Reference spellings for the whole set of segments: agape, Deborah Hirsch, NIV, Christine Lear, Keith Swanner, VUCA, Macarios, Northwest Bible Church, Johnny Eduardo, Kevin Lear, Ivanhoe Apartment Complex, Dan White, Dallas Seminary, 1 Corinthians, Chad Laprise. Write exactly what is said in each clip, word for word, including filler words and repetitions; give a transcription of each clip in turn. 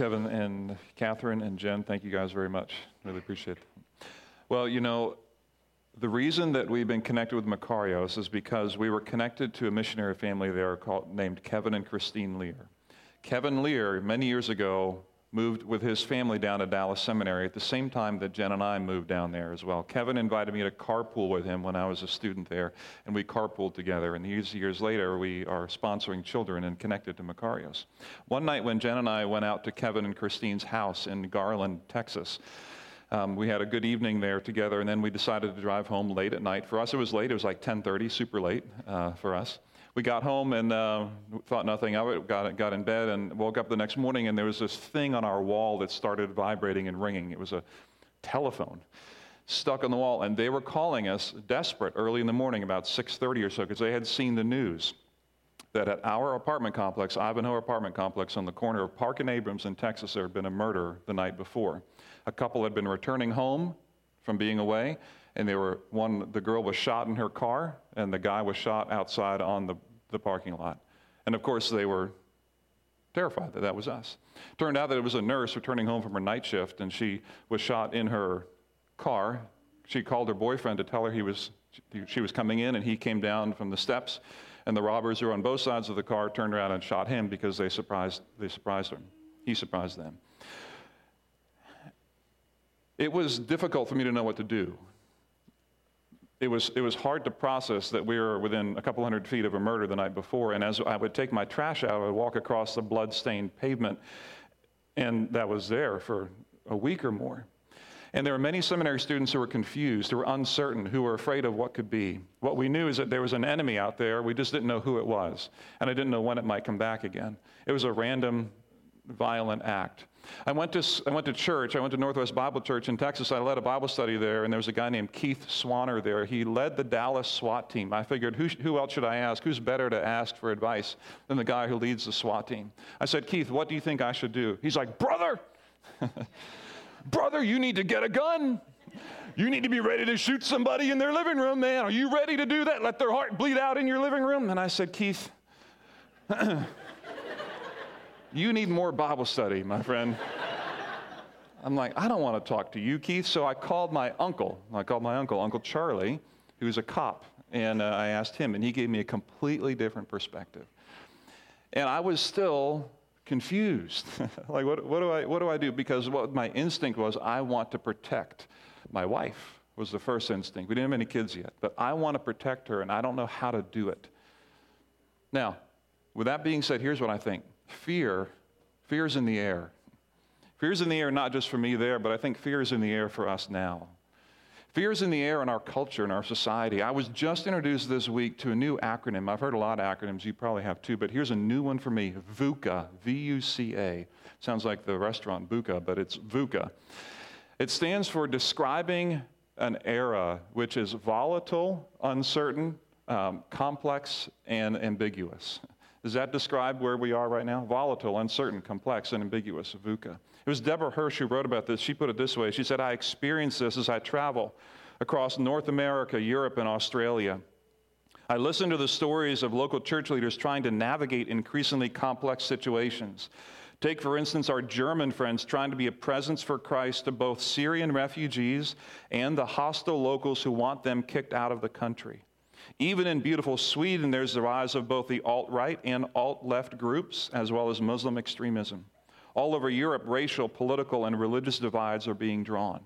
Kevin and Catherine and Jen, thank you guys very much. Really appreciate it. Well, you know, the reason that we've been connected with Macarios is because we were connected to a missionary family there called, named Kevin and Christine Lear. Kevin Lear, many years ago, moved with his family down to Dallas Seminary at the same time that Jen and I moved down there as well. Kevin invited me to carpool with him when I was a student there, and we carpooled together. And these years later, we are sponsoring children and connected to Macarios. One night when Jen and I went out to Kevin and Christine's house in Garland, Texas, Um, we had a good evening there together, and then we decided to drive home late at night. For us, it was late. It was like ten thirty, super late uh, for us. We got home and uh, thought nothing of it, got, got in bed, and woke up the next morning, and there was this thing on our wall that started vibrating and ringing. It was a telephone stuck on the wall, and they were calling us desperate early in the morning, about six thirty or so, because they had seen the news that at our apartment complex, Ivanhoe Apartment Complex on the corner of Park and Abrams in Texas, there had been a murder the night before. A couple had been returning home from being away, and they were one. The girl was shot in her car, and the guy was shot outside on the, the parking lot. And of course, they were terrified that that was us. Turned out that it was a nurse returning home from her night shift, and she was shot in her car. She called her boyfriend to tell her he was she was coming in, and he came down from the steps. And the robbers who were on both sides of the car turned around and shot him because they surprised they surprised him. He surprised them. It was difficult for me to know what to do. It was it was hard to process that we were within a couple hundred feet of a murder the night before, and as I would take my trash out, I would walk across the blood-stained pavement, and that was there for a week or more. And there were many seminary students who were confused, who were uncertain, who were afraid of what could be. What we knew is that there was an enemy out there. We just didn't know who it was, and I didn't know when it might come back again. It was a random, violent act. I went to I went to church. I went to Northwest Bible Church in Texas. I led a Bible study there, and there was a guy named Keith Swanner there. He led the Dallas SWAT team. I figured, who who else should I ask? Who's better to ask for advice than the guy who leads the SWAT team? I said, Keith, what do you think I should do? He's like, brother! Brother, you need to get a gun. You need to be ready to shoot somebody in their living room, man. Are you ready to do that? Let their heart bleed out in your living room? And I said, Keith, you need more Bible study, my friend. I'm like, I don't want to talk to you, Keith. So I called my uncle. I called my uncle, Uncle Charlie, who's a cop. And uh, I asked him, and he gave me a completely different perspective. And I was still confused. Like, what, what do I what do I do? Because what my instinct was, I want to protect my wife, was the first instinct. We didn't have any kids yet, but I want to protect her, and I don't know how to do it. Now, with that being said, here's what I think. Fear, fear is in the air. Fear is in the air, not just for me there, but I think fear is in the air for us now. Fear is in the air in our culture, in our society. I was just introduced this week to a new acronym. I've heard a lot of acronyms. You probably have too, but here's a new one for me, VUCA, V U C A. Sounds like the restaurant Buka, but it's VUCA. It stands for describing an era which is volatile, uncertain, um, complex, and ambiguous. Does that describe where we are right now? Volatile, uncertain, complex, and ambiguous, VUCA. It was Deborah Hirsch who wrote about this. She put it this way. She said, I experience this as I travel across North America, Europe, and Australia. I listen to the stories of local church leaders trying to navigate increasingly complex situations. Take, for instance, our German friends trying to be a presence for Christ to both Syrian refugees and the hostile locals who want them kicked out of the country. Even in beautiful Sweden, there's the rise of both the alt-right and alt-left groups, as well as Muslim extremism. All over Europe, racial, political, and religious divides are being drawn.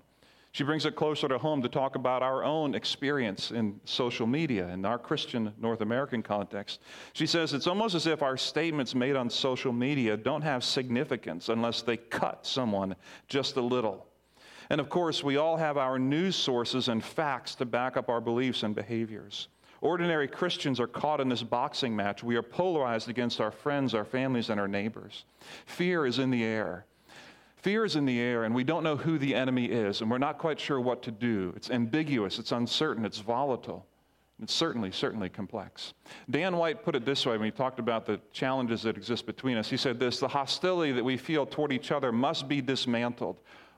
She brings it closer to home to talk about our own experience in social media, in our Christian North American context. She says it's almost as if our statements made on social media don't have significance unless they cut someone just a little. And of course, we all have our news sources and facts to back up our beliefs and behaviors. Ordinary Christians are caught in this boxing match. We are polarized against our friends, our families, and our neighbors. Fear is in the air. Fear is in the air, and we don't know who the enemy is, and we're not quite sure what to do. It's ambiguous, it's uncertain, it's volatile, and it's certainly, certainly complex. Dan White put it this way when he talked about the challenges that exist between us. He said this, the hostility that we feel toward each other must be dismantled,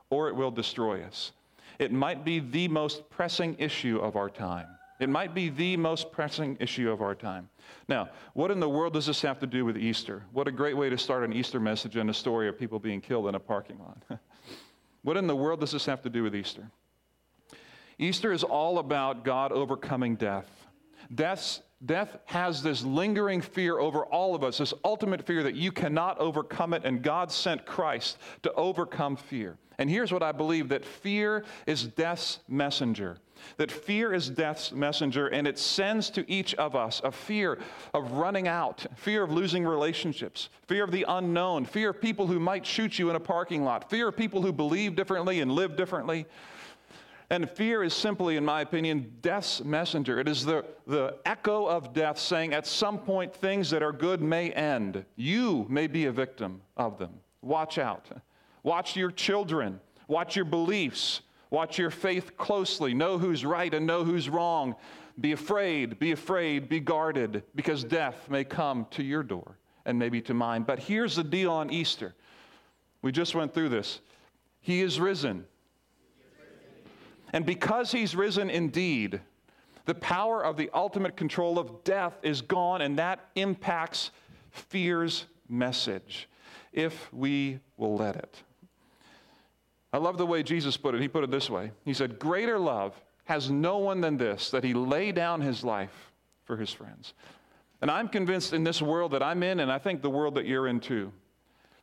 or it will destroy us. It might be the most pressing issue of our time. It might be the most pressing issue of our time. Now, what in the world does this have to do with Easter? What a great way to start an Easter message and a story of people being killed in a parking lot. What in the world does this have to do with Easter? Easter is all about God overcoming death. Death's, death has this lingering fear over all of us, this ultimate fear that you cannot overcome it, and God sent Christ to overcome fear. And here's what I believe, that fear is death's messenger. That fear is death's messenger, and it sends to each of us a fear of running out, fear of losing relationships, fear of the unknown, fear of people who might shoot you in a parking lot, fear of people who believe differently and live differently. And fear is simply, in my opinion, death's messenger. It is the, the echo of death saying at some point things that are good may end. You may be a victim of them. Watch out. Watch your children. Watch your beliefs. Watch your faith closely. Know who's right and know who's wrong. Be afraid, be afraid, be guarded, because death may come to your door and maybe to mine. But here's the deal on Easter. We just went through this. He is risen. And because he's risen indeed, the power of the ultimate control of death is gone, and that impacts fear's message, if we will let it. I love the way Jesus put it. He put it this way. He said, "Greater love has no one than this, that he lay down his life for his friends." And I'm convinced in this world that I'm in, and I think the world that you're in too,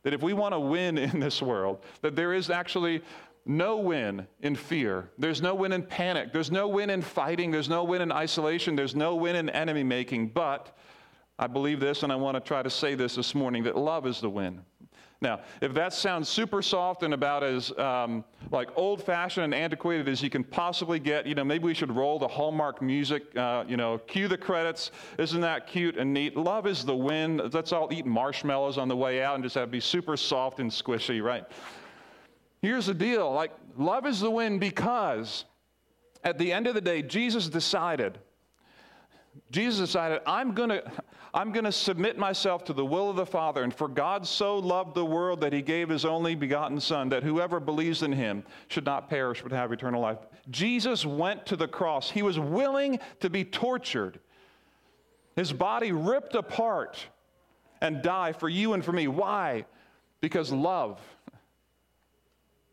that if we want to win in this world, that there is actually no win in fear. There's no win in panic. There's no win in fighting. There's no win in isolation. There's no win in enemy making. But I believe this, and I want to try to say this this morning, that love is the win. Now, if that sounds super soft and about as um, like old-fashioned and antiquated as you can possibly get, you know, maybe we should roll the Hallmark music, uh, you know, cue the credits. Isn't that cute and neat? Love is the win. Let's all eat marshmallows on the way out and just have to be super soft and squishy, right? Here's the deal, like, love is the win, because at the end of the day, Jesus decided, Jesus decided, I'm going to I'm going to submit myself to the will of the Father, and for God so loved the world that he gave his only begotten Son, that whoever believes in him should not perish but have eternal life. Jesus went to the cross. He was willing to be tortured, his body ripped apart, and die for you and for me. Why? Because love.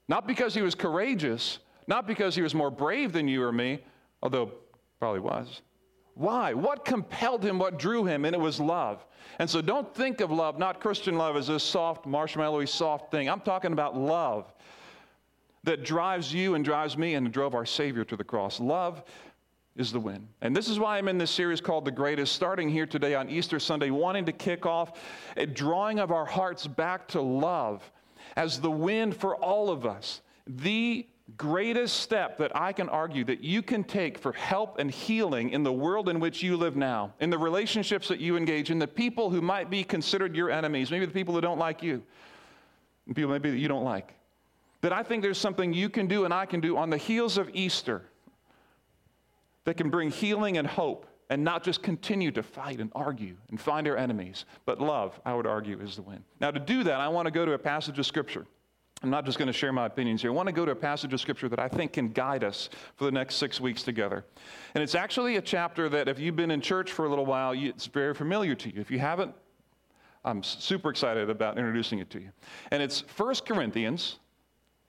Not because he was courageous, not because he was more brave than you or me, although probably was. Why? What compelled him, what drew him? And it was love. And so don't think of love, not Christian love, as this soft, marshmallowy, soft thing. I'm talking about love that drives you and drives me and drove our Savior to the cross. Love is the win. And this is why I'm in this series called The Greatest, starting here today on Easter Sunday, wanting to kick off a drawing of our hearts back to love as the win for all of us. The greatest step that I can argue that you can take for help and healing in the world in which you live now, in the relationships that you engage in, the people who might be considered your enemies, maybe the people who don't like you, people maybe that you don't like, that I think there's something you can do and I can do on the heels of Easter that can bring healing and hope, and not just continue to fight and argue and find our enemies. But love, I would argue, is the win. Now, to do that, I want to go to a passage of Scripture. I'm not just going to share my opinions here. I want to go to a passage of Scripture that I think can guide us for the next six weeks together. And it's actually a chapter that if you've been in church for a little while, it's very familiar to you. If you haven't, I'm super excited about introducing it to you. And it's First Corinthians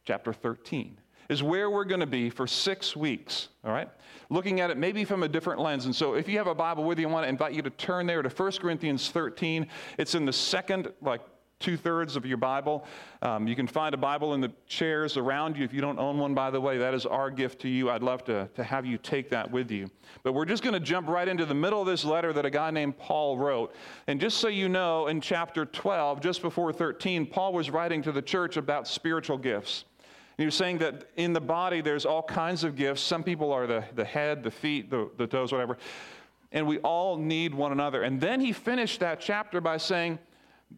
chapter thirteen. Is where we're going to be for six weeks, all right? Looking at it maybe from a different lens. And so if you have a Bible with you, I want to invite you to turn there to First Corinthians thirteen. It's in the second, like, two-thirds of your Bible. Um, you can find a Bible in the chairs around you. If you don't own one, by the way, that is our gift to you. I'd love to, to have you take that with you. But we're just going to jump right into the middle of this letter that a guy named Paul wrote. And just so you know, in chapter twelve, just before thirteen, Paul was writing to the church about spiritual gifts. And he was saying that in the body, there's all kinds of gifts. Some people are the, the head, the feet, the, the toes, whatever. And we all need one another. And then he finished that chapter by saying,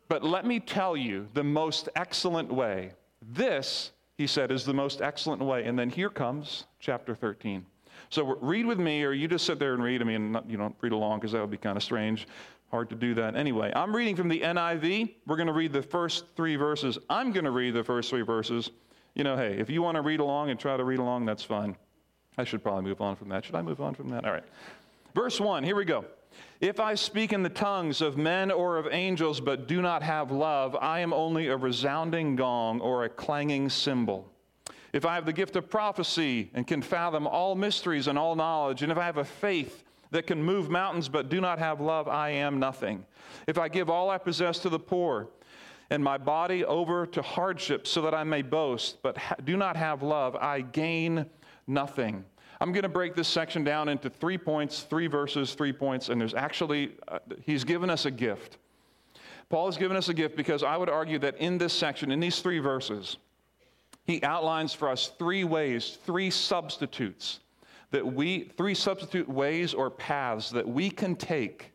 but let me tell you the most excellent way. This, he said, is the most excellent way. And then here comes chapter thirteen. So read with me, or you just sit there and read. I mean, not, you don't read along because that would be kind of strange. Hard to do that anyway. I'm reading from the N I V. We're going to read the first three verses. I'm going to read the first three verses. You know, hey, if you want to read along and try to read along, that's fine. I should probably move on from that. Should I move on from that? All right. Verse one, here we go. If I speak in the tongues of men or of angels, but do not have love, I am only a resounding gong or a clanging cymbal. If I have the gift of prophecy and can fathom all mysteries and all knowledge, and if I have a faith that can move mountains but do not have love, I am nothing. If I give all I possess to the poor and my body over to hardship so that I may boast, but ha- do not have love, I gain nothing. I'm going to break this section down into three points, three verses, three points, and there's actually, uh, he's given us a gift. Paul has given us a gift because I would argue that in this section, in these three verses, he outlines for us three ways, three substitutes that we, three substitute ways or paths that we can take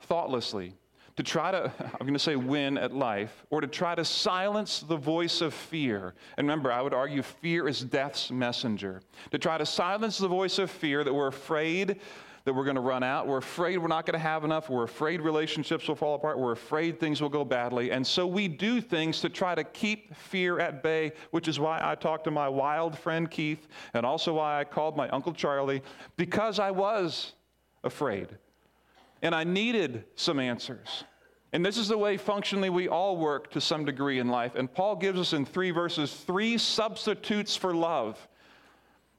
thoughtlessly to try to, I'm going to say win at life, or to try to silence the voice of fear. And remember, I would argue fear is death's messenger. To try to silence the voice of fear, that we're afraid that we're going to run out, we're afraid we're not going to have enough, we're afraid relationships will fall apart, we're afraid things will go badly. And so we do things to try to keep fear at bay, which is why I talked to my wild friend Keith, and also why I called my Uncle Charlie, because I was afraid. And I needed some answers. And this is the way functionally we all work to some degree in life. And Paul gives us in three verses three substitutes for love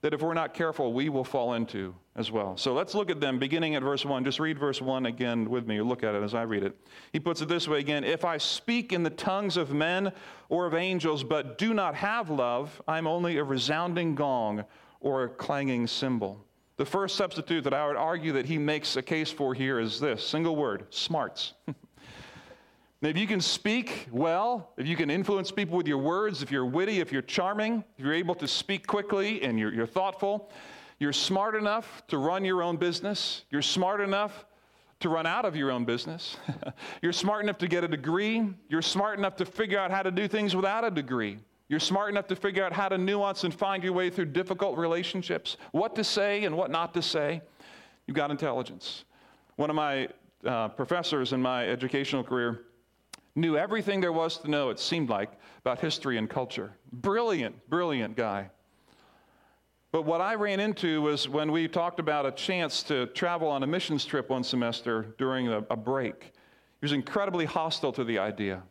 that if we're not careful, we will fall into as well. So let's look at them beginning at verse one. Just read verse one again with me, or look at it as I read it. He puts it this way again. If I speak in the tongues of men or of angels, but do not have love, I'm only a resounding gong or a clanging cymbal. The first substitute that I would argue that he makes a case for here is this, single word, smarts. Now, if you can speak well, if you can influence people with your words, if you're witty, if you're charming, if you're able to speak quickly and you're, you're thoughtful, you're smart enough to run your own business, you're smart enough to run out of your own business, you're smart enough to get a degree, you're smart enough to figure out how to do things without a degree. You're smart enough to figure out how to nuance and find your way through difficult relationships, what to say and what not to say. You've got intelligence. One of my uh, professors in my educational career knew everything there was to know, it seemed like, about history and culture. Brilliant, brilliant guy. But what I ran into was when we talked about a chance to travel on a missions trip one semester during a, a break. He was incredibly hostile to the idea,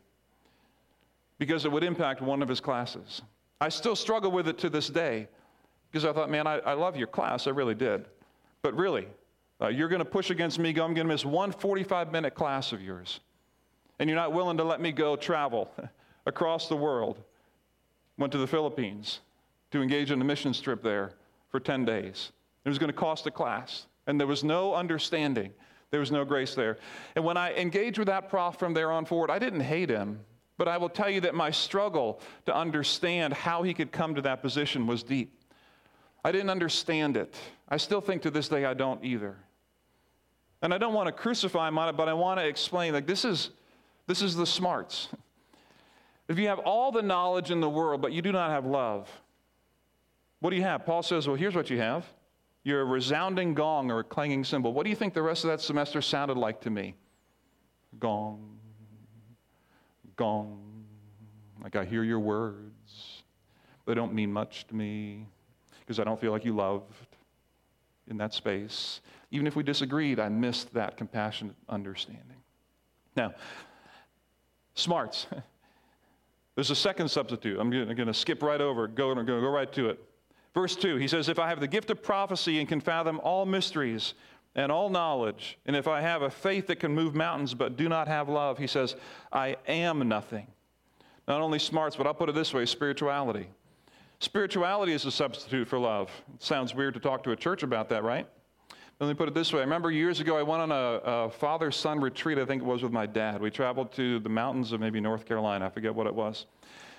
because it would impact one of his classes. I still struggle with it to this day, because I thought, man, I, I love your class, I really did. But really, uh, you're gonna push against me, go, I'm gonna miss one forty-five minute class of yours, and you're not willing to let me go travel across the world. Went to the Philippines to engage in a missions trip there for ten days. It was gonna cost a class, and there was no understanding. There was no grace there. And when I engaged with that prof from there on forward, I didn't hate him, but I will tell you that my struggle to understand how he could come to that position was deep. I didn't understand it. I still think to this day I don't either. And I don't want to crucify him on it, but I want to explain, like, this is, this is the smarts. If you have all the knowledge in the world, but you do not have love, what do you have? Paul says, well, here's what you have. You're a resounding gong or a clanging cymbal. What do you think the rest of that semester sounded like to me? Gong. Gong, like I hear your words, they don't mean much to me because I don't feel like you loved in that space. Even if we disagreed, I missed that compassionate understanding. Now, smarts. There's a second substitute. I'm going to skip right over, go, go, go right to it. Verse two, he says, if I have the gift of prophecy and can fathom all mysteries and all knowledge, and if I have a faith that can move mountains but do not have love, he says, I am nothing. Not only smarts, but I'll put it this way, spirituality. Spirituality is a substitute for love. It sounds weird to talk to a church about that, right? Let me put it this way. I remember years ago I went on a, a father-son retreat, I think it was with my dad. We traveled to the mountains of maybe North Carolina, I forget what it was.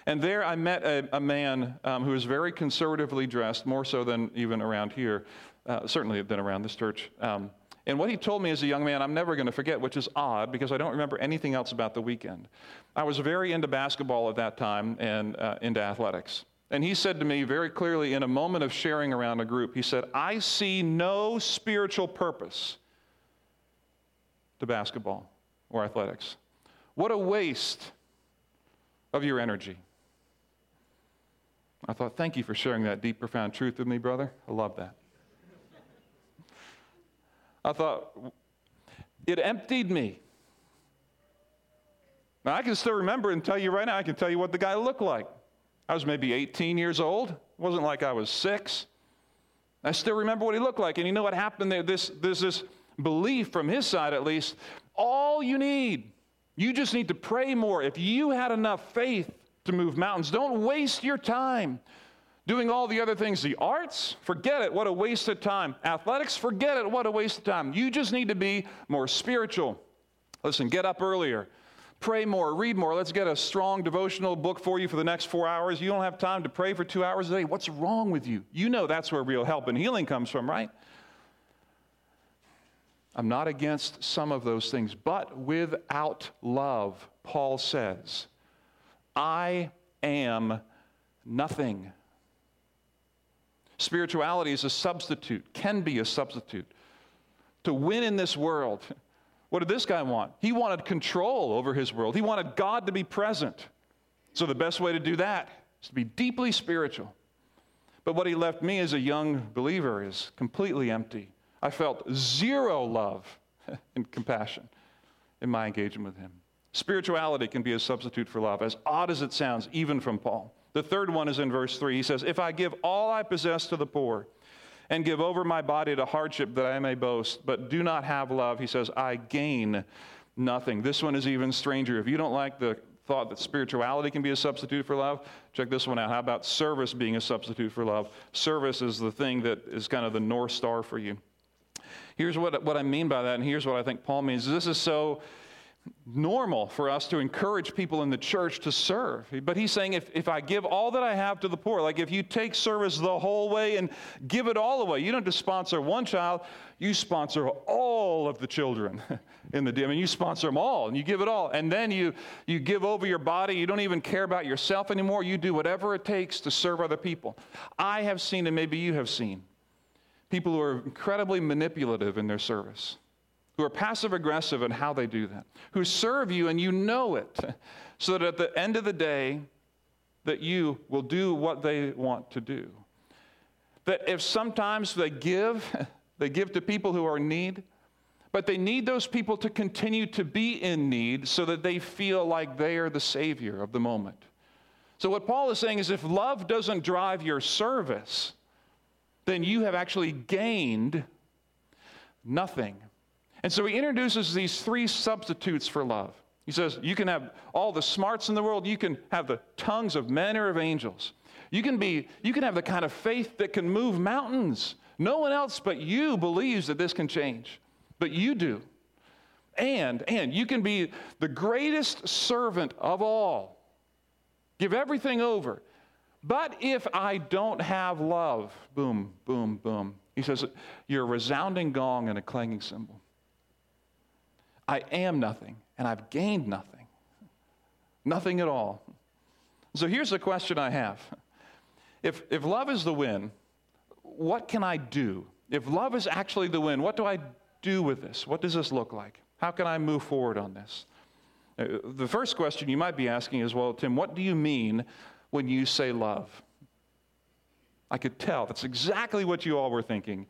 And there I met a, a man um, who was very conservatively dressed, more so than even around here. Uh, certainly been around this church. Um, and what he told me as a young man, I'm never going to forget, which is odd because I don't remember anything else about the weekend. I was very into basketball at that time and uh, into athletics. And he said to me very clearly in a moment of sharing around a group, he said, I see no spiritual purpose to basketball or athletics. What a waste of your energy. I thought, thank you for sharing that deep, profound truth with me, brother. I love that. I thought, it emptied me. Now, I can still remember and tell you right now, I can tell you what the guy looked like. I was maybe eighteen years old. It wasn't like I was six. I still remember what he looked like. And you know what happened there? This, there's this belief from his side, at least, all you need, you just need to pray more. If you had enough faith to move mountains, don't waste your time doing all the other things. The arts, forget it, what a waste of time. Athletics, forget it, what a waste of time. You just need to be more spiritual. Listen, get up earlier. Pray more, read more. Let's get a strong devotional book for you for the next four hours. You don't have time to pray for two hours a day. What's wrong with you? You know that's where real help and healing comes from, right? I'm not against some of those things, but without love, Paul says, I am nothing. Spirituality is a substitute, can be a substitute. To win in this world, what did this guy want? He wanted control over his world. He wanted God to be present. So the best way to do that is to be deeply spiritual. But what he left me as a young believer is completely empty. I felt zero love and compassion in my engagement with him. Spirituality can be a substitute for love, as odd as it sounds, even from Paul. The third one is in verse three. He says, if I give all I possess to the poor and give over my body to hardship that I may boast, but do not have love, he says, I gain nothing. This one is even stranger. If you don't like the thought that spirituality can be a substitute for love, check this one out. How about service being a substitute for love? Service is the thing that is kind of the North Star for you. Here's what, what I mean by that, and here's what I think Paul means. This is so normal for us to encourage people in the church to serve. But he's saying, if, if I give all that I have to the poor, like if you take service the whole way and give it all away, you don't just sponsor one child, you sponsor all of the children in the, I mean, you sponsor them all and you give it all. And then you, you give over your body. You don't even care about yourself anymore. You do whatever it takes to serve other people. I have seen, and maybe you have seen, people who are incredibly manipulative in their service, who are passive-aggressive in how they do that, who serve you and you know it, so that at the end of the day, that you will do what they want to do. That if sometimes they give, they give to people who are in need, but they need those people to continue to be in need so that they feel like they are the savior of the moment. So what Paul is saying is, if love doesn't drive your service, then you have actually gained nothing. And so he introduces these three substitutes for love. He says, you can have all the smarts in the world. You can have the tongues of men or of angels. You can be, you can have the kind of faith that can move mountains. No one else but you believes that this can change, but you do. And, and you can be the greatest servant of all. Give everything over. But if I don't have love, boom, boom, boom. He says, you're a resounding gong and a clanging cymbal. I am nothing, and I've gained nothing. Nothing at all. So here's the question I have. If, if love is the win, what can I do? If love is actually the win, what do I do with this? What does this look like? How can I move forward on this? The first question you might be asking is, well, Tim, what do you mean when you say love? I could tell. That's exactly what you all were thinking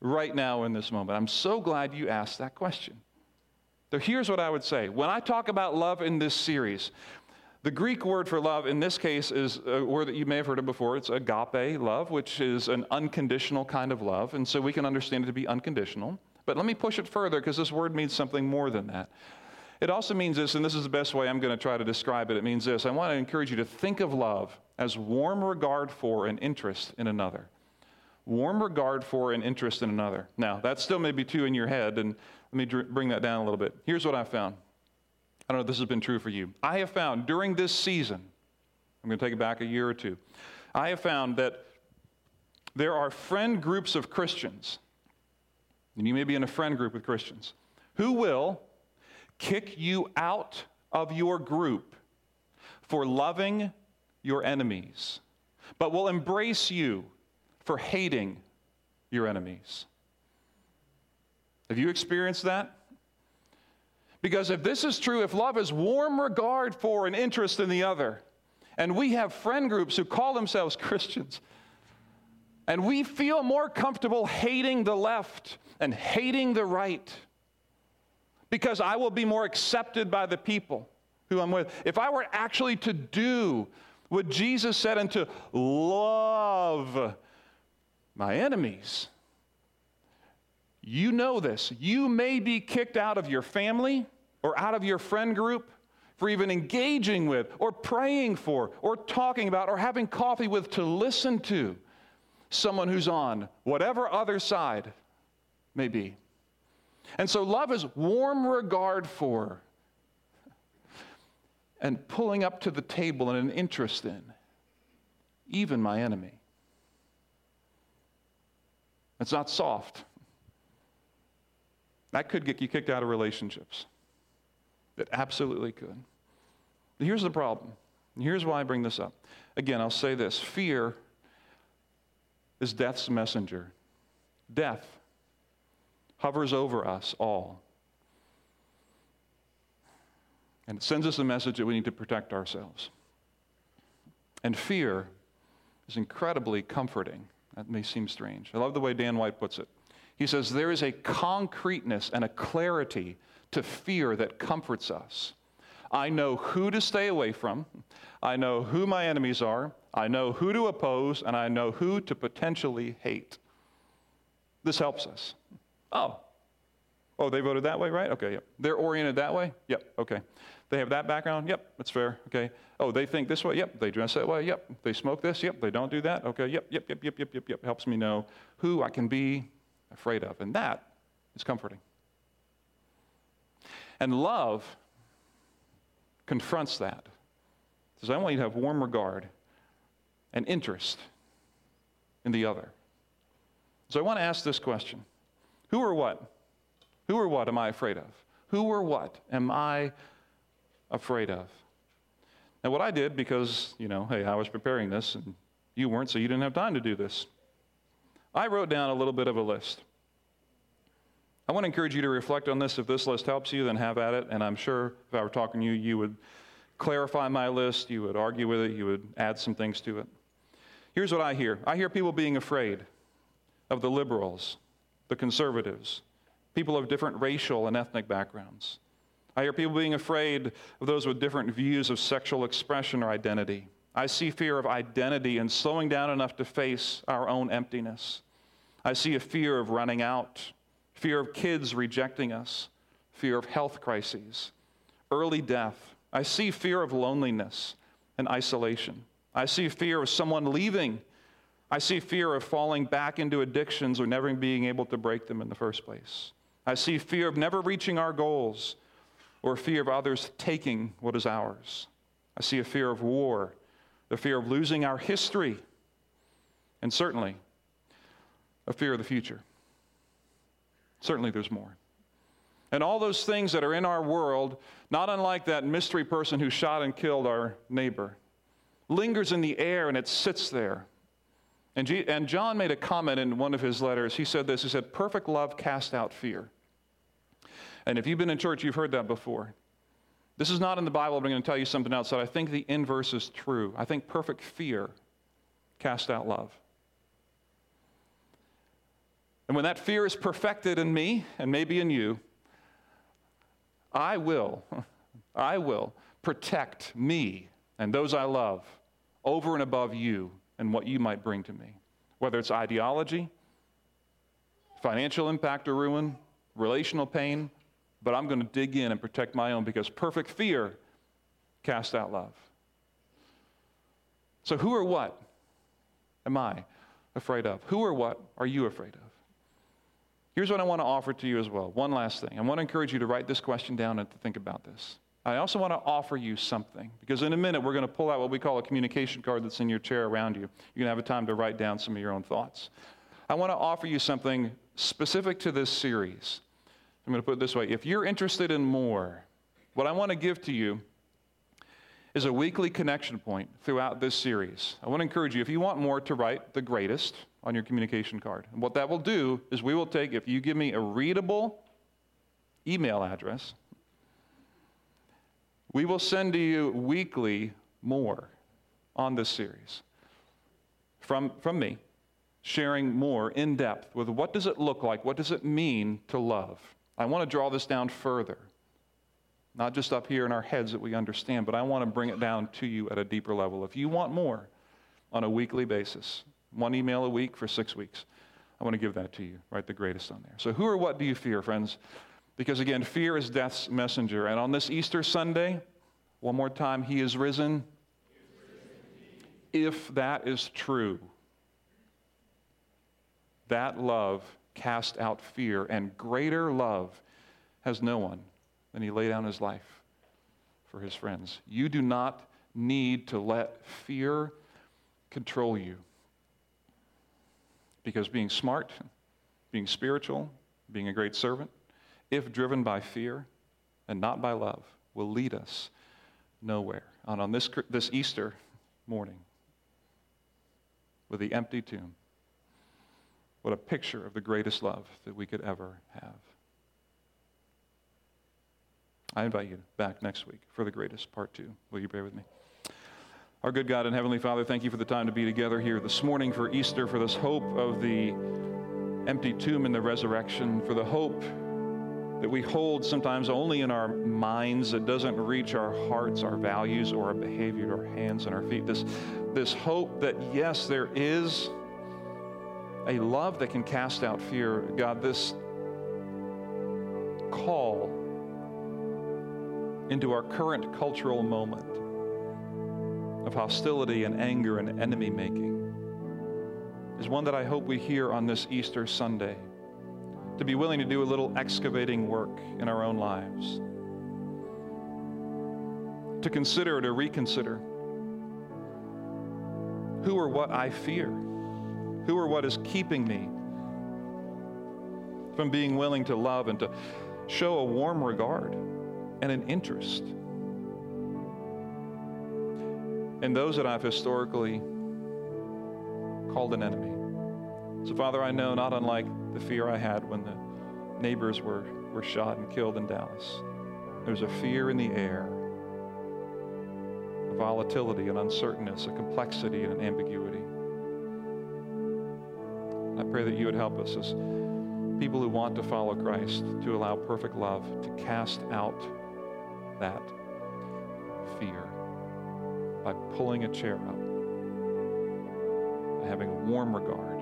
right now in this moment. I'm so glad you asked that question. So here's what I would say. When I talk about love in this series, the Greek word for love in this case is a word that you may have heard of before. It's agape love, which is an unconditional kind of love. And so we can understand it to be unconditional. But let me push it further, because this word means something more than that. It also means this, and this is the best way I'm going to try to describe it. It means this. I want to encourage you to think of love as warm regard for and interest in another. Warm regard for and interest in another. Now, that still may be too in your head, and let me dr- bring that down a little bit. Here's what I found. I don't know if this has been true for you. I have found during this season, I'm going to take it back a year or two, I have found that there are friend groups of Christians, and you may be in a friend group with Christians, who will kick you out of your group for loving your enemies, but will embrace you for hating your enemies. Have you experienced that? Because if this is true, if love is warm regard for and interest in the other, and we have friend groups who call themselves Christians, And we feel more comfortable hating the left and hating the right because I will be more accepted by the people who I'm with. If I were actually to do what Jesus said and to love my enemies, you know this. You may be kicked out of your family or out of your friend group for even engaging with or praying for or talking about or having coffee with to listen to someone who's on whatever other side may be. And so love is warm regard for and pulling up to the table and an interest in even my enemy. It's not soft. That could get you kicked out of relationships. It absolutely could. But here's the problem. Here's why I bring this up. Again, I'll say this. Fear is death's messenger. Death hovers over us all. And it sends us a message that we need to protect ourselves. And fear is incredibly comforting. That may seem strange. I love the way Dan White puts it. He says, there is a concreteness and a clarity to fear that comforts us. I know who to stay away from. I know who my enemies are. I know who to oppose, and I know who to potentially hate. This helps us. Oh, oh, they voted that way, right? Okay, yep. They're oriented that way? Yep, okay. They have that background? Yep, that's fair, okay. Oh, they think this way? Yep. They dress that way? Yep. They smoke this? Yep. They don't do that? Okay, yep, yep, yep, yep, yep, yep, yep. Helps me know who I can be afraid of, and that is comforting. And love confronts that. It says, I want you to have warm regard and interest in the other. So I want to ask this question. Who or what? Who or what am I afraid of? Who or what am I afraid of? Now, what I did, because, you know, hey, I was preparing this, and you weren't, so you didn't have time to do this. I wrote down a little bit of a list. I want to encourage you to reflect on this. If this list helps you, then have at it. And I'm sure if I were talking to you, you would clarify my list. You would argue with it. You would add some things to it. Here's what I hear. I hear people being afraid of the liberals, the conservatives, people of different racial and ethnic backgrounds. I hear people being afraid of those with different views of sexual expression or identity. I see fear of identity and slowing down enough to face our own emptiness. I see a fear of running out, fear of kids rejecting us, fear of health crises, early death. I see fear of loneliness and isolation. I see fear of someone leaving. I see fear of falling back into addictions or never being able to break them in the first place. I see fear of never reaching our goals or fear of others taking what is ours. I see a fear of war, the fear of losing our history, and certainly a fear of the future. Certainly there's more. And all those things that are in our world, not unlike that mystery person who shot and killed our neighbor, lingers in the air and it sits there. And, G- and John made a comment in one of his letters. He said this, he said, perfect love casts out fear. And if you've been in church, you've heard that before. This is not in the Bible, but I'm going to tell you something else. I think the inverse is true. I think perfect fear casts out love. And when that fear is perfected in me, and maybe in you, I will, I will protect me and those I love over and above you and what you might bring to me, whether it's ideology, financial impact or ruin, relational pain, but I'm going to dig in and protect my own because perfect fear casts out love. So who or what am I afraid of? Who or what are you afraid of? Here's what I want to offer to you as well. One last thing. I want to encourage you to write this question down and to think about this. I also want to offer you something, because in a minute we're going to pull out what we call a communication card that's in your chair around you. You're going to have a time to write down some of your own thoughts. I want to offer you something specific to this series. I'm going to put it this way. If you're interested in more, what I want to give to you is a weekly connection point throughout this series. I want to encourage you, if you want more, to write the greatest on your communication card. And what that will do is we will take, if you give me a readable email address, we will send to you weekly more on this series from, from me, sharing more in depth with what does it look like, what does it mean to love. I want to draw this down further, not just up here in our heads that we understand, but I want to bring it down to you at a deeper level. If you want more on a weekly basis, one email a week for six weeks, I want to give that to you. Write the greatest on there. So who or what do you fear, friends? Because again, fear is death's messenger. And on this Easter Sunday, one more time, he is risen. He is risen if that is true, that love cast out fear, and greater love has no one than he laid down his life for his friends. You do not need to let fear control you, because being smart, being spiritual, being a great servant, if driven by fear and not by love, will lead us nowhere. And on this, this Easter morning, with the empty tomb, what a picture of the greatest love that we could ever have. I invite you back next week for the greatest part two. Will you pray with me? Our good God and Heavenly Father, thank you for the time to be together here this morning, for Easter, for this hope of the empty tomb and the resurrection, for the hope that we hold sometimes only in our minds, that doesn't reach our hearts, our values, or our behavior, our hands and our feet. This, this hope that, yes, there is a love that can cast out fear. God, this call into our current cultural moment of hostility and anger and enemy making is one that I hope we hear on this Easter Sunday, to be willing to do a little excavating work in our own lives, to consider, to reconsider who or what I fear, who or what is keeping me from being willing to love and to show a warm regard and an interest in those that I've historically called an enemy. So, Father, I know, not unlike the fear I had when the neighbors were, were shot and killed in Dallas, there's a fear in the air, a volatility, an uncertainness, a complexity, and an ambiguity. I pray that you would help us as people who want to follow Christ to allow perfect love to cast out that fear by pulling a chair up, by having a warm regard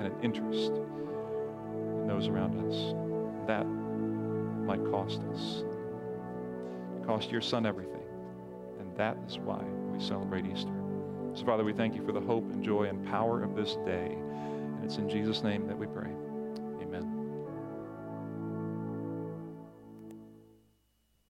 and an interest in those around us. That might cost us. It cost your son everything, and that is why we celebrate Easter. So, Father, we thank you for the hope and joy and power of this day. And it's in Jesus' name that we pray.